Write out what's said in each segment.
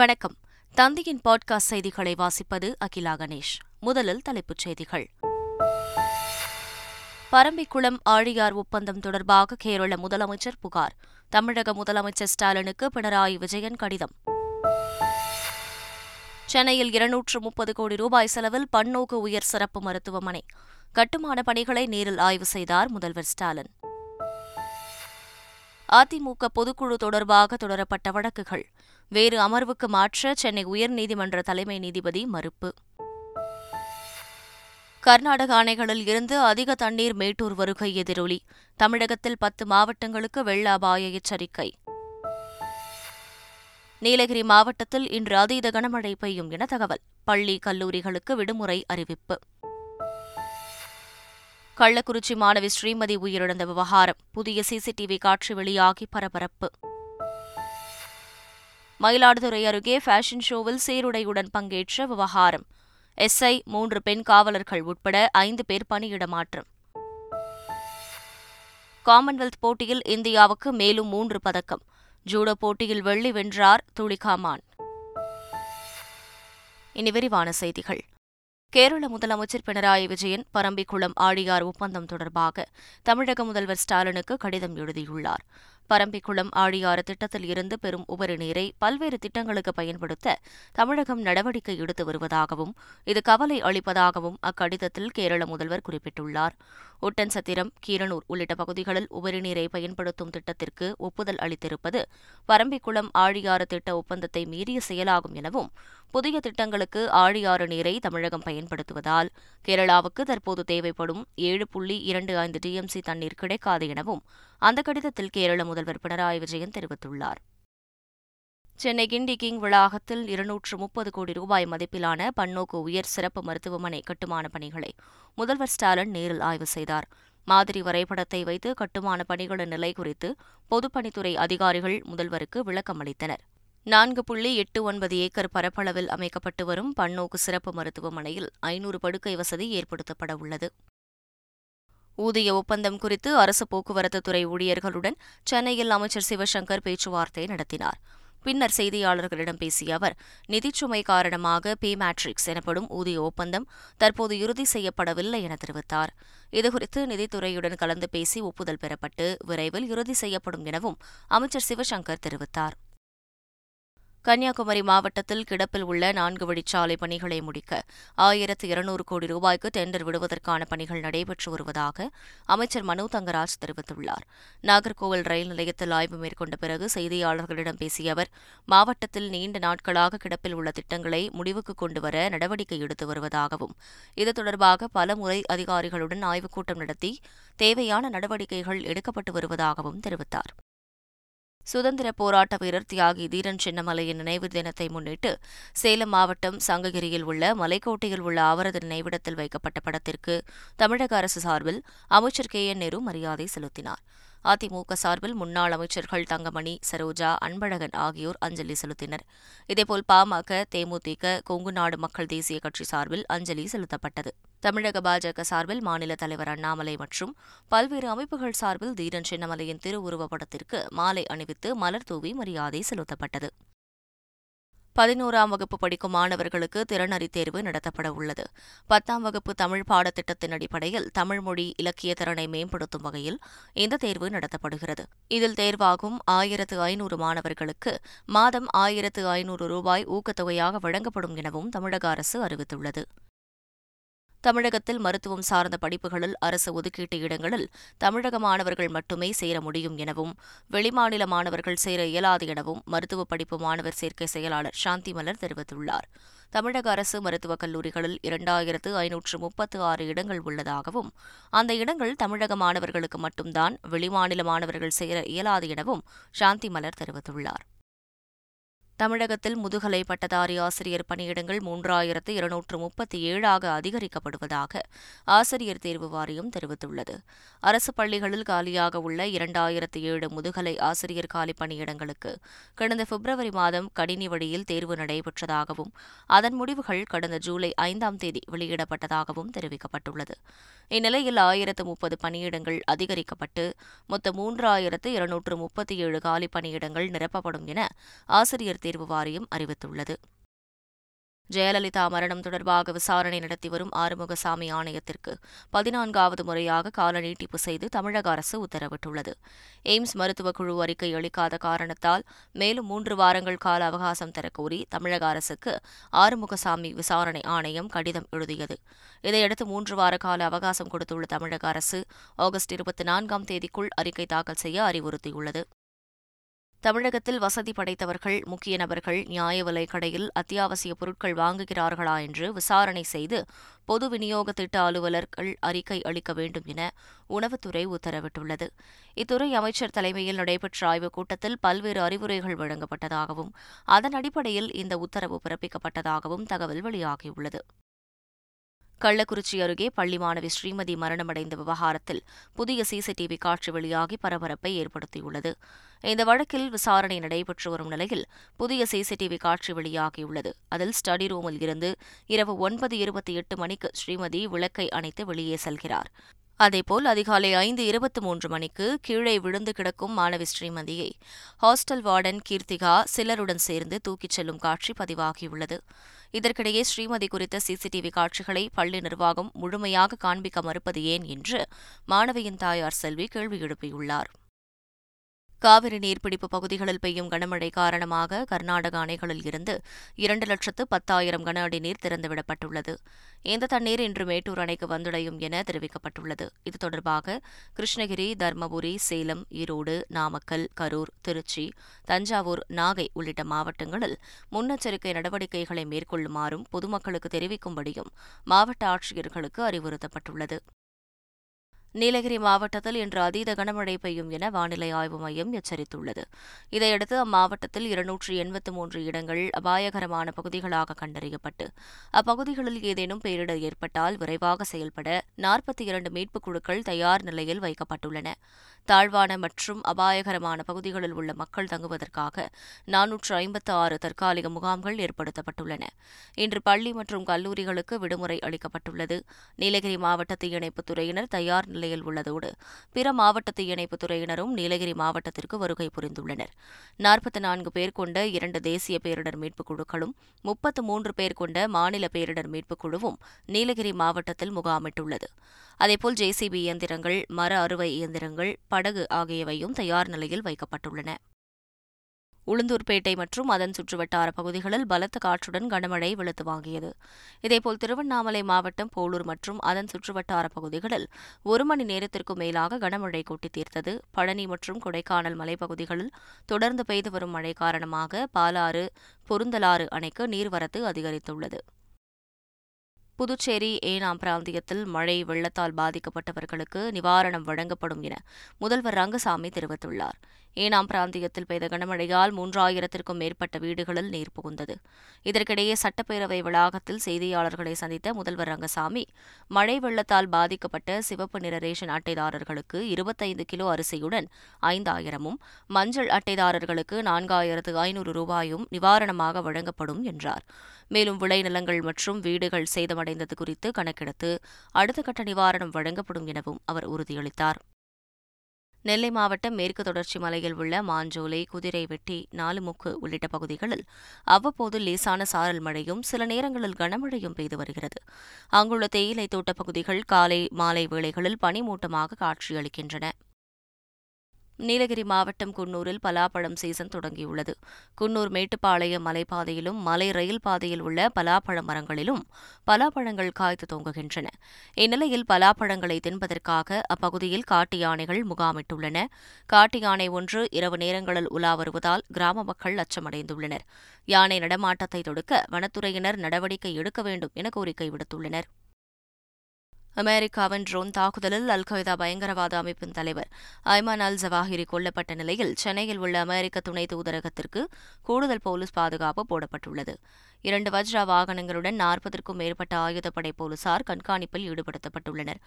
வணக்கம். தந்தியின் பாட்காஸ்ட் செய்திகளை வாசிப்பது அகிலா கணேஷ். முதலில் தலைப்புச் செய்திகள். பரம்பிக்குளம் ஆழியார் ஒப்பந்தம் தொடர்பாக கேரள முதலமைச்சர் புகார். தமிழக முதலமைச்சர் ஸ்டாலினுக்கு பினராயி விஜயன் கடிதம். சென்னையில் 230 கோடி ரூபாய் செலவில் பன்னோக்கு உயர் சிறப்பு மருத்துவமனை. கட்டுமான பணிகளை நேரில் ஆய்வு செய்தார் முதல்வர் ஸ்டாலின். அதிமுக பொதுக்குழு தொடர்பாக தொடரப்பட்ட வழக்குகள் வேறு அமர்வுக்கு மாற்ற சென்னை உயர்நீதிமன்ற தலைமை நீதிபதி மறுப்பு. கர்நாடக அணைகளில் இருந்து அதிக தண்ணீர் மேட்டூர் வருகை எதிரொலி. தமிழகத்தில் 10 மாவட்டங்களுக்கு வெள்ள அபாய எச்சரிக்கை. நீலகிரி மாவட்டத்தில் இன்று அதீத கனமழை பெய்யும் என தகவல். பள்ளி கல்லூரிகளுக்கு விடுமுறை அறிவிப்பு. கள்ளக்குறிச்சி மாணவி ஸ்ரீமதி உயிரிழந்த விவகாரம். புதிய சிசிடிவி காட்சி வெளியாகி பரபரப்பு. மயிலாடுதுறை அருகே ஃபேஷன் ஷோவில் சீருடையுடன் பங்கேற்ற விவகாரம். எஸ்ஐ 3 பெண் காவலர்கள் உட்பட 5 பேர் பணியிடமாற்றம். காமன்வெல்த் போட்டியில் இந்தியாவுக்கு மேலும் 3 பதக்கம். ஜூடோ போட்டியில் வெள்ளி வென்றார் துளிகா மான். இனி விரிவான செய்திகள். கேரள முதலமைச்சர் பினராயி விஜயன் பரம்பிக்குளம் ஆழியார் ஒப்பந்தம் தொடர்பாக தமிழக முதல்வர் ஸ்டாலினுக்கு கடிதம் எழுதியுள்ளார். பரம்பிக்குளம் ஆழியார் திட்டத்தில் இருந்து பெறும் உபரி நீரை பல்வேறு திட்டங்களுக்கு பயன்படுத்த தமிழகம் நடவடிக்கை எடுத்து வருவதாகவும் இது கவலை அளிப்பதாகவும் அக்கடிதத்தில் கேரள முதல்வர் குறிப்பிட்டுள்ளார். ஒட்டன்சத்திரம், கீரனூர் உள்ளிட்ட பகுதிகளில் உபரி நீரை பயன்படுத்தும் திட்டத்திற்கு ஒப்புதல் அளித்திருப்பது பரம்பிக்குளம் ஆழியாறு திட்ட ஒப்பந்தத்தை மீறிய செயலாகும் எனவும், புதிய திட்டங்களுக்கு ஆழியாறு நீரை தமிழகம் பயன்படுத்துவதால் கேரளாவுக்கு தற்போது தேவைப்படும் 7.25 TMC தண்ணீர் கிடைக்காது எனவும் அந்த கடிதத்தில் கேரள முதல்வர் பினராயி விஜயன் தெரிவித்துள்ளார். சென்னை கிண்டி கிங் வளாகத்தில் 230 கோடி ரூபாய் மதிப்பிலான பன்னோக்கு உயர் சிறப்பு மருத்துவமனை கட்டுமான பணிகளை முதல்வர் ஸ்டாலின் நேரில் ஆய்வு செய்தார். மாதிரி வரைபடத்தை வைத்து கட்டுமான பணிகளின் நிலை குறித்து பொதுப்பணித்துறை அதிகாரிகள் முதல்வருக்கு விளக்கம் அளித்தனர். 4.89 ஏக்கர் பரப்பளவில் அமைக்கப்பட்டு வரும் பன்னோக்கு சிறப்பு மருத்துவமனையில் 500 படுக்கை வசதி ஏற்படுத்தப்பட உள்ளது. ஊதிய ஒப்பந்தம் குறித்து அரசு போக்குவரத்து துறை ஊழியர்களுடன் சென்னையில் அமைச்சர் சிவசங்கர் பேச்சுவார்த்தை நடத்தினார். பின்னர் செய்தியாளர்களிடம் பேசிய அவர், நிதிச்சுமை காரணமாக பே மேட்ரிக்ஸ் எனப்படும் ஊதிய ஒப்பந்தம் தற்போது இறுதி செய்யப்படவில்லை என தெரிவித்தார். இதுகுறித்து நிதித்துறையுடன் கலந்து பேசி ஒப்புதல் பெறப்பட்டு விரைவில் இறுதி செய்யப்படும் எனவும் அமைச்சர் சிவசங்கர் தெரிவித்தார். கன்னியாகுமரி மாவட்டத்தில் கிடப்பில் உள்ள 4 வழிச்சாலை பணிகளை முடிக்க 1200 கோடி ரூபாய்க்கு டெண்டர் விடுவதற்கான பணிகள் நடைபெற்று வருவதாக அமைச்சர் மனோ தங்கராஜ் தெரிவித்துள்ளார். நாகர்கோவில் ரயில் நிலையத்தில் ஆய்வு மேற்கொண்ட பிறகு செய்தியாளர்களிடம் பேசிய அவர், மாவட்டத்தில் நீண்ட நாட்களாக கிடப்பில் உள்ள திட்டங்களை முடிவுக்கு கொண்டுவர நடவடிக்கை எடுத்து வருவதாகவும், இது தொடர்பாக பல முறை அதிகாரிகளுடன் ஆய்வுக் கூட்டம் நடத்தி தேவையான நடவடிக்கைகள் எடுக்கப்பட்டு வருவதாகவும் தெரிவித்தார். சுதந்திர போராட்ட வீரர் தியாகி தீரன் சின்னமலையின் நினைவு தினத்தை முன்னிட்டு சேலம் மாவட்டம் சங்ககிரியில் உள்ள மலைக்கோட்டையில் உள்ள அவரது நினைவிடத்தில் வைக்கப்பட்ட படத்திற்கு தமிழக அரசு சார்பில் அமைச்சர் KN நேரு மரியாதை செலுத்தினார். அதிமுக சார்பில் முன்னாள் அமைச்சர்கள் தங்கமணி, சரோஜா, அன்பழகன் ஆகியோர் அஞ்சலி செலுத்தினர். இதேபோல் பாமக, தேமுதிக, கொங்குநாடு மக்கள் தேசிய கட்சி சார்பில் அஞ்சலி செலுத்தப்பட்டது. தமிழக பாஜக சார்பில் மாநில தலைவர் அண்ணாமலை மற்றும் பல்வேறு அமைப்புகள் சார்பில் தீரன் சின்னமலையின் திருவுருவப் படத்திற்கு மாலை அணிவித்து மலர் தூவி மரியாதை செலுத்தப்பட்டது. 11ஆம் வகுப்பு படிக்கும் மாணவர்களுக்கு திறனறித் தேர்வு நடத்தப்பட உள்ளது. 10ஆம் வகுப்பு தமிழ் பாடத்திட்டத்தின் அடிப்படையில் தமிழ் மொழி இலக்கிய திறனை மேம்படுத்தும் வகையில் இந்த தேர்வு நடத்தப்படுகிறது. இதில் தேர்வாகும் 1500 மாணவர்களுக்கு மாதம் 1500 ரூபாய் ஊக்கத்தொகையாக வழங்கப்படும் எனவும் தமிழக அரசு அறிவித்துள்ளது. தமிழகத்தில் மருத்துவம் சார்ந்த படிப்புகளில் அரசு ஒதுக்கீட்டு இடங்களில் தமிழக மாணவர்கள் மட்டுமே சேர முடியும் எனவும், வெளிமாநில மாணவர்கள் சேர இயலாது எனவும் மருத்துவ படிப்பு மாணவர் சேர்க்கை செயலாளர் சாந்திமலர் தெரிவித்துள்ளார். தமிழக அரசு மருத்துவக் கல்லூரிகளில் 2536 இடங்கள் உள்ளதாகவும், அந்த இடங்கள் தமிழக மாணவர்களுக்கு மட்டும்தான், வெளிமாநில மாணவர்கள் சேர இயலாது எனவும் சாந்திமலர் தெரிவித்துள்ளார். தமிழகத்தில் முதுகலை பட்டதாரி ஆசிரியர் பணியிடங்கள் 3237ஆக அதிகரிக்கப்படுவதாக ஆசிரியர் தேர்வு வாரியம் தெரிவித்துள்ளது. அரசு பள்ளிகளில் காலியாக உள்ள 2007 முதுகலை ஆசிரியர் காலி பணியிடங்களுக்கு கடந்த பிப்ரவரி மாதம் கணினி வழியில் தேர்வு நடைபெற்றதாகவும், அதன் முடிவுகள் கடந்த ஜூலை 5ஆம் தேதி வெளியிடப்பட்டதாகவும் தெரிவிக்கப்பட்டுள்ளது. இந்நிலையில் 1030 பணியிடங்கள் அதிகரிக்கப்பட்டு மொத்தம் 3237 காலி பணியிடங்கள் நிரப்பப்படும் என ஆசிரியர் தேர்வு வாரியம் அறிவித்துள்ளது. ஜெயலலிதா மரணம் தொடர்பாக விசாரணை நடத்தி வரும் ஆறுமுகசாமி ஆணையத்திற்கு 14வது முறையாக கால நீட்டிப்பு செய்து தமிழக அரசு உத்தரவிட்டுள்ளது. எய்ம்ஸ் மருத்துவக் குழு அறிக்கை அளிக்காத காரணத்தால் மேலும் 3 வாரங்கள் கால அவகாசம் தரக்கோரி தமிழக அரசுக்கு ஆறுமுகசாமி விசாரணை ஆணையம் கடிதம் எழுதியது. இதையடுத்து 3 வார கால அவகாசம் கொடுத்துள்ள தமிழக அரசு ஆகஸ்ட் 24ஆம் தேதிக்குள் அறிக்கை தாக்கல் செய்ய அறிவுறுத்தியுள்ளது. தமிழகத்தில் வசதி படைத்தவர்கள், முக்கிய நபர்கள் நியாய விலை கடையில் அத்தியாவசிய பொருட்கள் வாங்குகிறார்களா என்று விசாரணை செய்து பொது விநியோக திட்ட அலுவலர்கள் அறிக்கை அளிக்க வேண்டும் என உணவுத்துறை உத்தரவிட்டுள்ளது. இத்துறை அமைச்சர் தலைமையில் நடைபெற்ற ஆய்வுக் கூட்டத்தில் பல்வேறு அறிவுரைகள் வழங்கப்பட்டதாகவும் அதன் அடிப்படையில் இந்த உத்தரவு பிறப்பிக்கப்பட்டதாகவும் தகவல் வெளியாகியுள்ளது. கள்ளக்குறிச்சி அருகே பள்ளி மாணவி ஸ்ரீமதி மரணமடைந்த விவகாரத்தில் புதிய சிசிடிவி காட்சி வெளியாகி பரபரப்பை ஏற்படுத்தியுள்ளது. இந்த வழக்கில் விசாரணை நடைபெற்று வரும் நிலையில் புதிய சிசிடிவி காட்சி வெளியாகியுள்ளது. அதில் ஸ்டடி ரூமில் இருந்து இரவு 9:28 ஸ்ரீமதி விளக்கை அணைத்து வெளியே செல்கிறார். அதேபோல் அதிகாலை 5:23 கீழே விழுந்து கிடக்கும் மாணவி ஸ்ரீமதியை ஹாஸ்டல் வார்டன் கீர்த்திகா சிலருடன் சேர்ந்து தூக்கிச் செல்லும் காட்சி பதிவாகியுள்ளது. இதற்கிடையே ஸ்ரீமதி குறித்த சிசிடிவி காட்சிகளை பள்ளி நிர்வாகம் முழுமையாக காண்பிக்க மறுப்பது ஏன் என்று மாணவியின் தாயார் செல்வி கேள்வி எழுப்பியுள்ளார். காவிரி நீர்பிடிப்பு பகுதிகளில் பெய்யும் கனமழை காரணமாக கர்நாடக அணைகளில் இருந்து 2,10,000 கன அடி நீர் திறந்துவிடப்பட்டுள்ளது. இந்த தண்ணீர் இன்று மேட்டூர் அணைக்கு வந்தடையும் என தெரிவிக்கப்பட்டுள்ளது. இது தொடர்பாக கிருஷ்ணகிரி, தர்மபுரி, சேலம், ஈரோடு, நாமக்கல், கரூர், திருச்சி, தஞ்சாவூர், நாகை உள்ளிட்ட மாவட்டங்களில் முன்னெச்சரிக்கை நடவடிக்கைகளை மேற்கொள்ளுமாறும் பொதுமக்களுக்கு தெரிவிக்கும்படியும் மாவட்ட ஆட்சியர்களுக்கு அறிவுறுத்தப்பட்டுள்ளது. நீலகிரி மாவட்டத்தில் இன்று அதீத கனமழை பெய்யும் என வானிலை ஆய்வு மையம் எச்சரித்துள்ளது. இதையடுத்து அம்மாவட்டத்தில் 283 இடங்கள் அபாயகரமான பகுதிகளாக கண்டறியப்பட்டு அப்பகுதிகளில் ஏதேனும் பேரிடர் ஏற்பட்டால் விரைவாக செயல்பட 42 மீட்புக் குழுக்கள் தயார் நிலையில் வைக்கப்பட்டுள்ளன. தாழ்வான மற்றும் அபாயகரமான பகுதிகளில் உள்ள மக்கள் தங்குவதற்காக 456 தற்காலிக முகாம்கள் ஏற்படுத்தப்பட்டுள்ளன. இன்று பள்ளி மற்றும் கல்லூரிகளுக்கு விடுமுறை அளிக்கப்பட்டுள்ளது. நீலகிரி மாவட்ட தீயணைப்புத் துறையினர் தயார் நிலையில் உள்ளதோடு பிற மாவட்ட தீயணைப்புத் துறையினரும் நீலகிரி மாவட்டத்திற்கு வருகை புரிந்துள்ளனர். 44 பேர் கொண்ட 2 தேசிய பேரிடர் மீட்புக் குழுக்களும் 33 பேர் கொண்ட மாநில பேரிடர் மீட்புக் குழுவும் நீலகிரி மாவட்டத்தில் முகாமிட்டுள்ளது. அதேபோல் JCB இயந்திரங்கள், மர அறுவை இயந்திரங்கள், படகு ஆகியவையும் தயார் நிலையில் வைக்கப்பட்டுள்ளன. உளுந்தூர்பேட்டை மற்றும் அதன் சுற்றுவட்டார பகுதிகளில் பலத்த காற்றுடன் கனமழை வெளுத்து வாங்கியது. இதேபோல் திருவண்ணாமலை மாவட்டம் போளூர் மற்றும் அதன் சுற்றுவட்டார பகுதிகளில் 1 மணி நேரத்திற்கும் மேலாக கனமழை கொட்டி தீர்த்தது. பழனி மற்றும் கொடைக்கானல் மலைப்பகுதிகளில் தொடர்ந்து பெய்து வரும் மழை காரணமாக பாலாறு, பொருந்தலாறு அணைக்கு நீர்வரத்து அதிகரித்துள்ளது. புதுச்சேரி ஏனாம் பிராந்தியத்தில் மழை வெள்ளத்தால் பாதிக்கப்பட்டவர்களுக்கு நிவாரணம் வழங்கப்படும் என முதல்வர் ரங்கசாமி தெரிவித்துள்ளார். ஏனாம் பிராந்தியத்தில் பெய்த கனமழையால் 3,000க்கும் மேற்பட்ட வீடுகளில் நீர் புகுந்தது. இதற்கிடையே சட்டப்பேரவை வளாகத்தில் செய்தியாளர்களை சந்தித்த முதல்வர் ரங்கசாமி மழை வெள்ளத்தால் பாதிக்கப்பட்ட சிவப்பு நிற ரேஷன் அட்டைதாரர்களுக்கு 25 கிலோ அரிசியுடன் 5,000-ம் மஞ்சள் அட்டைதாரர்களுக்கு 4,500 ரூபாயும் நிவாரணமாக வழங்கப்படும் என்றார். மேலும் விளைநிலங்கள் மற்றும் வீடுகள் சேதமடைந்தது குறித்து கணக்கெடுத்து அடுத்த கட்ட நிவாரணம் வழங்கப்படும் எனவும் அவர் உறுதியளித்தார். நெல்லை மாவட்டம் மேற்கு தொடர்ச்சி மலையில் உள்ள மாஞ்சோலை, குதிரைவெட்டி, 4 முக்கு உள்ளிட்ட பகுதிகளில் அவ்வப்போது லேசான சாரல் மழையும் சில நேரங்களில் கனமழையும் பெய்து வருகிறது. அங்குள்ள தேயிலை தோட்ட பகுதிகள் காலை மாலை வேளைகளில் பனிமூட்டமாக காட்சியளிக்கின்றன. நீலகிரி மாவட்டம் குன்னூரில் பலாப்பழம் சீசன் தொடங்கியுள்ளது. குன்னூர் மேட்டுப்பாளையம் மலைப்பாதையிலும் மலை ரயில் பாதையில் உள்ள பலாப்பழ மரங்களிலும் பலாப்பழங்கள் காய்த்து தொங்குகின்றன. இந்நிலையில் பலாப்பழங்களை தின்பதற்காக அப்பகுதியில் காட்டு யானைகள் முகாமிட்டுள்ளன. காட்டு யானை ஒன்று இரவு நேரங்களில் உலா வருவதால் கிராம மக்கள் அச்சமடைந்துள்ளனர். யானை நடமாட்டத்தை தடுக்க வனத்துறையினர் நடவடிக்கை எடுக்க வேண்டும் என கோரிக்கை விடுத்துள்ளனர். அமெரிக்காவின் ட்ரோன் தாக்குதலில் அல்கொய்தா பயங்கரவாத அமைப்பின் தலைவர் ஐமான் அல் ஜவாஹிரி கொல்லப்பட்ட நிலையில் சென்னையில் உள்ள அமெரிக்க துணை தூதரகத்திற்கு கூடுதல் போலீஸ் பாதுகாப்பு போடப்பட்டுள்ளது. 2 வஜ்ரா வாகனங்களுடன் 40க்கும் மேற்பட்ட ஆயுதப்படை போலீசார் கண்காணிப்பில் ஈடுபடுத்தப்பட்டுள்ளனர்.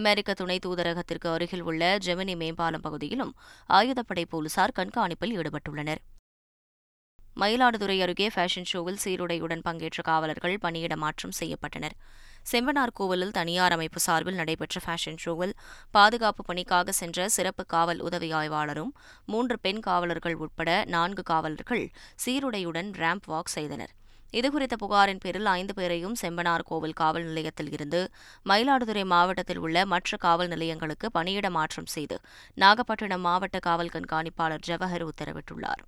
அமெரிக்க துணை தூதரகத்திற்கு அருகில் உள்ள ஜெமினி மேம்பாலம் பகுதியிலும் ஆயுதப்படை போலீசார் கண்காணிப்பில் ஈடுபட்டுள்ளனர். மயிலாடுதுறை அருகே ஃபேஷன் ஷோவில் சீருடையுடன் பங்கேற்ற காவலர்கள் பணியிட மாற்றம் செய்யப்பட்டனர். செம்பனார் கோவிலில் தனியார் அமைப்பு சார்பில் நடைபெற்ற ஃபேஷன் ஷோவில் பாதுகாப்பு பணிக்காக சென்ற சிறப்பு காவல் உதவி ஆய்வாளரும் 3 பெண் காவலர்கள் உட்பட 4 காவலர்கள் சீருடையுடன் ரேம்ப் வாக் செய்தனர். இதுகுறித்த புகாரின் பேரில் 5 பேரையும் செம்பனார் கோவில் காவல் நிலையத்தில் இருந்து மயிலாடுதுறை மாவட்டத்தில் உள்ள மற்ற காவல் நிலையங்களுக்கு பணியிட மாற்றம் செய்து நாகப்பட்டினம் மாவட்ட காவல் கண்காணிப்பாளர் ஜவஹர் உத்தரவிட்டுள்ளார்.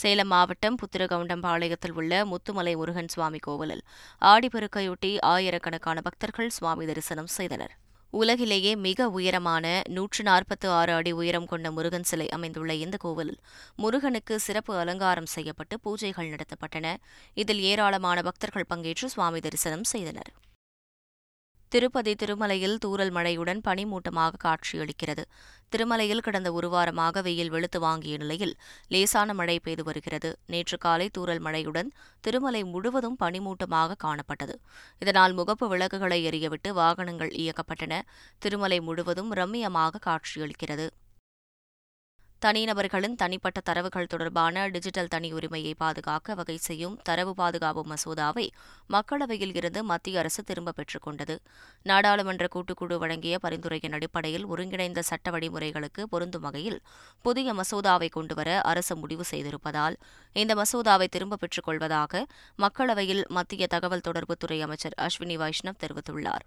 சேலம் மாவட்டம் புத்திரகவுண்டம்பாளையத்தில் உள்ள முத்துமலை முருகன் சுவாமி கோவிலில் ஆடிப்பெருக்கையொட்டி ஆயிரக்கணக்கான பக்தர்கள் சுவாமி தரிசனம் செய்தனர். உலகிலேயே மிக உயரமான 146 அடி உயரம் கொண்ட முருகன் சிலை அமைந்துள்ள இந்த கோவிலில் முருகனுக்கு சிறப்பு அலங்காரம் செய்யப்பட்டு பூஜைகள் நடத்தப்பட்டன. இதில் ஏராளமான பக்தர்கள் பங்கேற்று சுவாமி தரிசனம் செய்தனர். திருப்பதி திருமலையில் தூறல் மழையுடன் பனிமூட்டமாக காட்சியளிக்கிறது. திருமலையில் கடந்த ஒரு வாரமாக வெயில் வெளுத்து வாங்கிய நிலையில் லேசான மழை பெய்து வருகிறது. நேற்று காலை தூறல் மழையுடன் திருமலை முழுவதும் பனிமூட்டமாக காணப்பட்டது. இதனால் முகப்பு விளக்குகளை எரியவிட்டு வாகனங்கள் இயக்கப்பட்டன. திருமலை முழுவதும் ரம்மியமாக காட்சியளிக்கிறது. தனிநபர்களின் தனிப்பட்ட தரவுகள் தொடர்பான டிஜிட்டல் தனி உரிமையை பாதுகாக்க வகை செய்யும் தரவு பாதுகாப்பு மசோதாவை மக்களவையில் இருந்து மத்திய அரசு திரும்பப் பெற்றுக் கொண்டது. நாடாளுமன்ற கூட்டுக்குழு வழங்கிய பரிந்துரையின் அடிப்படையில் ஒருங்கிணைந்த சட்ட வழிமுறைகளுக்கு பொருந்தும் வகையில் புதிய மசோதாவை கொண்டுவர அரசு முடிவு செய்திருப்பதால் இந்த மசோதாவை திரும்பப் பெற்றுக் கொள்வதாக மக்களவையில் மத்திய தகவல் தொடர்புத்துறை அமைச்சர் அஸ்வினி வைஷ்ணவ் தெரிவித்துள்ளார்.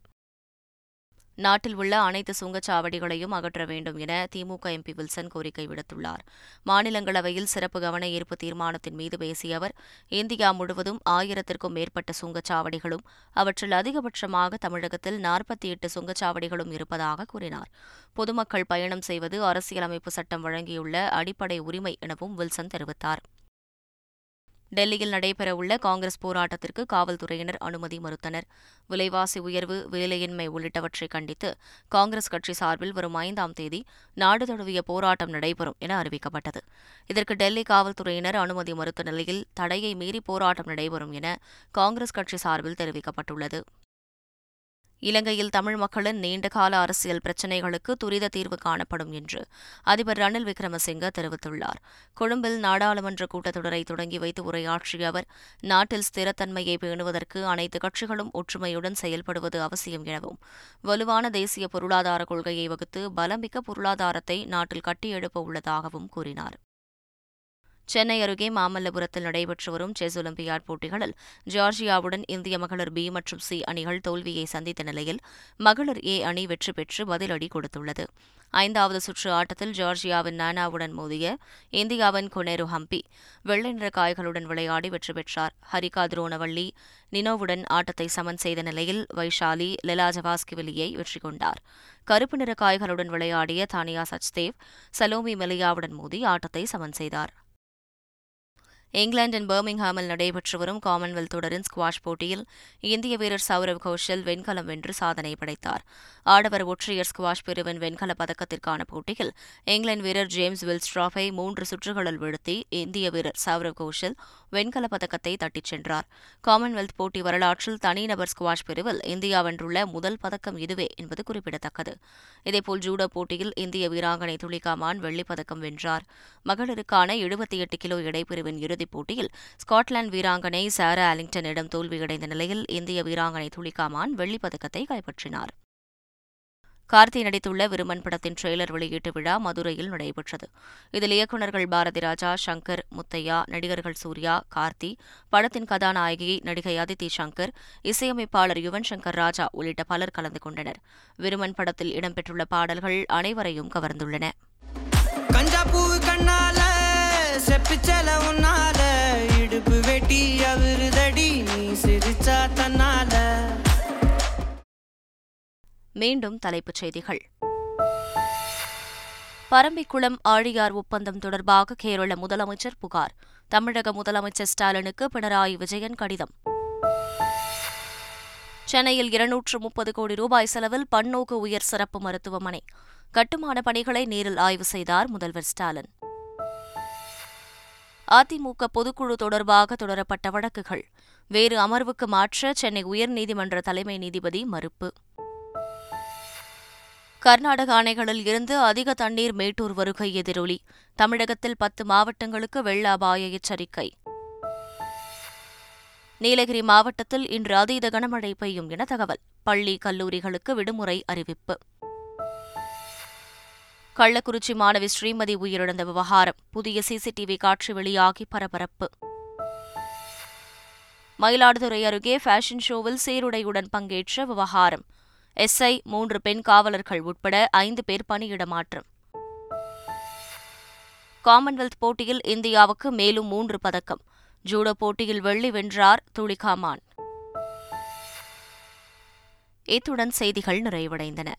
நாட்டில் உள்ள அனைத்து சுங்கச்சாவடிகளையும் அகற்ற வேண்டும் என திமுக எம்பி வில்சன் கோரிக்கை விடுத்துள்ளார். மாநிலங்களவையில் சிறப்பு கவன ஈர்ப்பு தீர்மானத்தின் மீது பேசிய அவர், இந்தியா முழுவதும் 1000-க்கும் மேற்பட்ட சுங்கச்சாவடிகளும் அவற்றில் அதிகபட்சமாக தமிழகத்தில் 48 சுங்கச்சாவடிகளும் இருப்பதாக கூறினார். பொதுமக்கள் பயணம் செய்வது அரசியலமைப்பு சட்டம் வழங்கியுள்ள அடிப்படை உரிமை எனவும் வில்சன் தெரிவித்தார். டெல்லியில் நடைபெறவுள்ள காங்கிரஸ் போராட்டத்திற்கு காவல்துறையினர் அனுமதி மறுத்தனர். விலைவாசி உயர்வு, வேலையின்மை உள்ளிட்டவற்றை கண்டித்து காங்கிரஸ் கட்சி சார்பில் வரும் 5ஆம் தேதி நாடு தழுவிய போராட்டம் நடைபெறும் என அறிவிக்கப்பட்டது. இதற்கு டெல்லி காவல்துறையினர் அனுமதி மறுத்த நிலையில் தடையை மீறி போராட்டம் நடைபெறும் என காங்கிரஸ் கட்சி சார்பில் தெரிவிக்கப்பட்டுள்ளது. இலங்கையில் தமிழ் மக்களின் நீண்டகால அரசியல் பிரச்சினைகளுக்கு துரித தீர்வு காணப்படும் என்று அதிபர் ரணில் விக்ரமசிங்க தெரிவித்துள்ளார். கொழும்பில் நாடாளுமன்ற கூட்டத்தொடரை தொடங்கி வைத்து உரையாற்றிய அவர், நாட்டில் ஸ்திரத்தன்மையை பேணுவதற்கு அனைத்து கட்சிகளும் ஒற்றுமையுடன் செயல்படுவது அவசியம் எனவும், வலுவான தேசிய பொருளாதார கொள்கையை வகுத்து பலமிக்க பொருளாதாரத்தை நாட்டில் கட்டியெழுப்ப உள்ளதாகவும் கூறினார். சென்னை அருகே மாமல்லபுரத்தில் நடைபெற்று வரும் செஸ் ஒலிம்பியாட் போட்டிகளில் ஜார்ஜியாவுடன் இந்திய மகளிர் பி மற்றும் சி அணிகள் தோல்வியை சந்தித்த நிலையில் மகளிர் ஏ அணி வெற்றி பெற்று பதிலடி கொடுத்துள்ளது. 5வது சுற்று ஆட்டத்தில் ஜார்ஜியாவின் நானாவுடன் மோதிய இந்தியாவின் குனேரு ஹம்பி வெள்ளை நிற காய்களுடன் விளையாடி வெற்றி பெற்றார். ஹரிக்கா துரோணவள்ளி நினோவுடன் ஆட்டத்தை சமன் செய்த நிலையில் வைஷாலி லெலா ஜபாஸ்கிவிலியை வெற்றி கொண்டார். கருப்பு நிற காய்களுடன் விளையாடிய தானியா சச்தேவ் சலோமி மெலியாவுடன் மோதி ஆட்டத்தை சமன் செய்தார். இங்கிலாந்தின் பர்மிங்ஹாமில் நடைபெற்று வரும் காமன்வெல்த் தொடரின் ஸ்குவாஷ் போட்டியில் இந்திய வீரர் சவுரவ் கௌஷல் வெண்கலம் வென்று சாதனை படைத்தார். ஆடவர் ஒற்றையர் ஸ்குவாஷ் பிரிவின் வெண்கலப் பதக்கத்திற்கான போட்டியில் இங்கிலாந்து வீரர் ஜேம்ஸ் வில்சன் 3 சுற்றுகளில் வீழ்த்தி இந்திய வீரர் சவுரவ் கௌஷல் வெண்கலப் பதக்கத்தை தட்டிச் சென்றார். காமன்வெல்த் போட்டி வரலாற்றில் தனிநபர் ஸ்குவாஷ் பிரிவில் இந்தியா வென்றுள்ள முதல் பதக்கம் இதுவே என்பது குறிப்பிடத்தக்கது. இதேபோல் ஜூடோ போட்டியில் இந்திய வீராங்கனை துளிகா மான் வெள்ளிப் பதக்கம் வென்றார். மகளிருக்கான 78 கிலோ எடைப்பிரிவின் இறுதிப் போட்டியில் ஸ்காட்லாந்து வீராங்கனை சாரா ஆலிங்டனிடம் தோல்வியடைந்த நிலையில் இந்திய வீராங்கனை துளிகா மான் வெள்ளிப் பதக்கத்தை கைப்பற்றினார். கார்த்தி நடித்துள்ள விருமன் படத்தின் ட்ரெய்லர் வெளியீட்டு விழா மதுரையில் நடைபெற்றது. இதில் இயக்குநர்கள் பாரதி ராஜா, சங்கர் முத்தையா, நடிகர்கள் சூர்யா, கார்த்தி, படத்தின் கதாநாயகி நடிகை அதித்தி சங்கர், இசையமைப்பாளர் யுவன் சங்கர் ராஜா உள்ளிட்ட பலர் கலந்து கொண்டனர். விருமன் படத்தில் இடம்பெற்றுள்ள பாடல்கள் அனைவரையும் கவர்ந்துள்ளன. மீண்டும் தலைப்புச் செய்திகள். பரம்பிக்குளம் ஆழியார் ஒப்பந்தம் தொடர்பாக கேரள முதலமைச்சர் புகார். தமிழக முதலமைச்சர் ஸ்டாலினுக்கு பினராயி விஜயன் கடிதம். சென்னையில் 230 கோடி ரூபாய் செலவில் பன்னோக்கு உயர் சிறப்பு மருத்துவமனை கட்டுமான பணிகளை நேரில் ஆய்வு செய்தார் முதல்வர் ஸ்டாலின். அதிமுக பொதுக்குழு தொடர்பாக தொடரப்பட்ட வழக்குகள் வேறு அமர்வுக்கு மாற்ற சென்னை உயர்நீதிமன்ற தலைமை நீதிபதி மறுப்பு. கர்நாடக அணைகளில் இருந்து அதிக தண்ணீர் மேட்டூர் வருகை எதிரொலி. தமிழகத்தில் 10 மாவட்டங்களுக்கு வெள்ள அபாய எச்சரிக்கை. நீலகிரி மாவட்டத்தில் இன்று அதீத கனமழை பெய்யும் என தகவல். பள்ளி கல்லூரிகளுக்கு விடுமுறை அறிவிப்பு. கள்ளக்குறிச்சி மாணவி ஸ்ரீமதி உயிரிழந்த விவகாரம் புதிய சிசிடிவி காட்சி வெளியாகி பரபரப்பு. மயிலாடுதுறை அருகே ஃபேஷன் ஷோவில் சீருடையுடன் பங்கேற்ற விவகாரம். எஸ்ஐ 3 பெண் காவலர்கள் உட்பட 5 பேர் பணியிடமாற்றம். காமன்வெல்த் போட்டியில் இந்தியாவுக்கு மேலும் 3 பதக்கம். ஜூடோ போட்டியில் வெள்ளி வென்றார் துளிகா மான். இத்துடன் செய்திகள் நிறைவடைந்தன.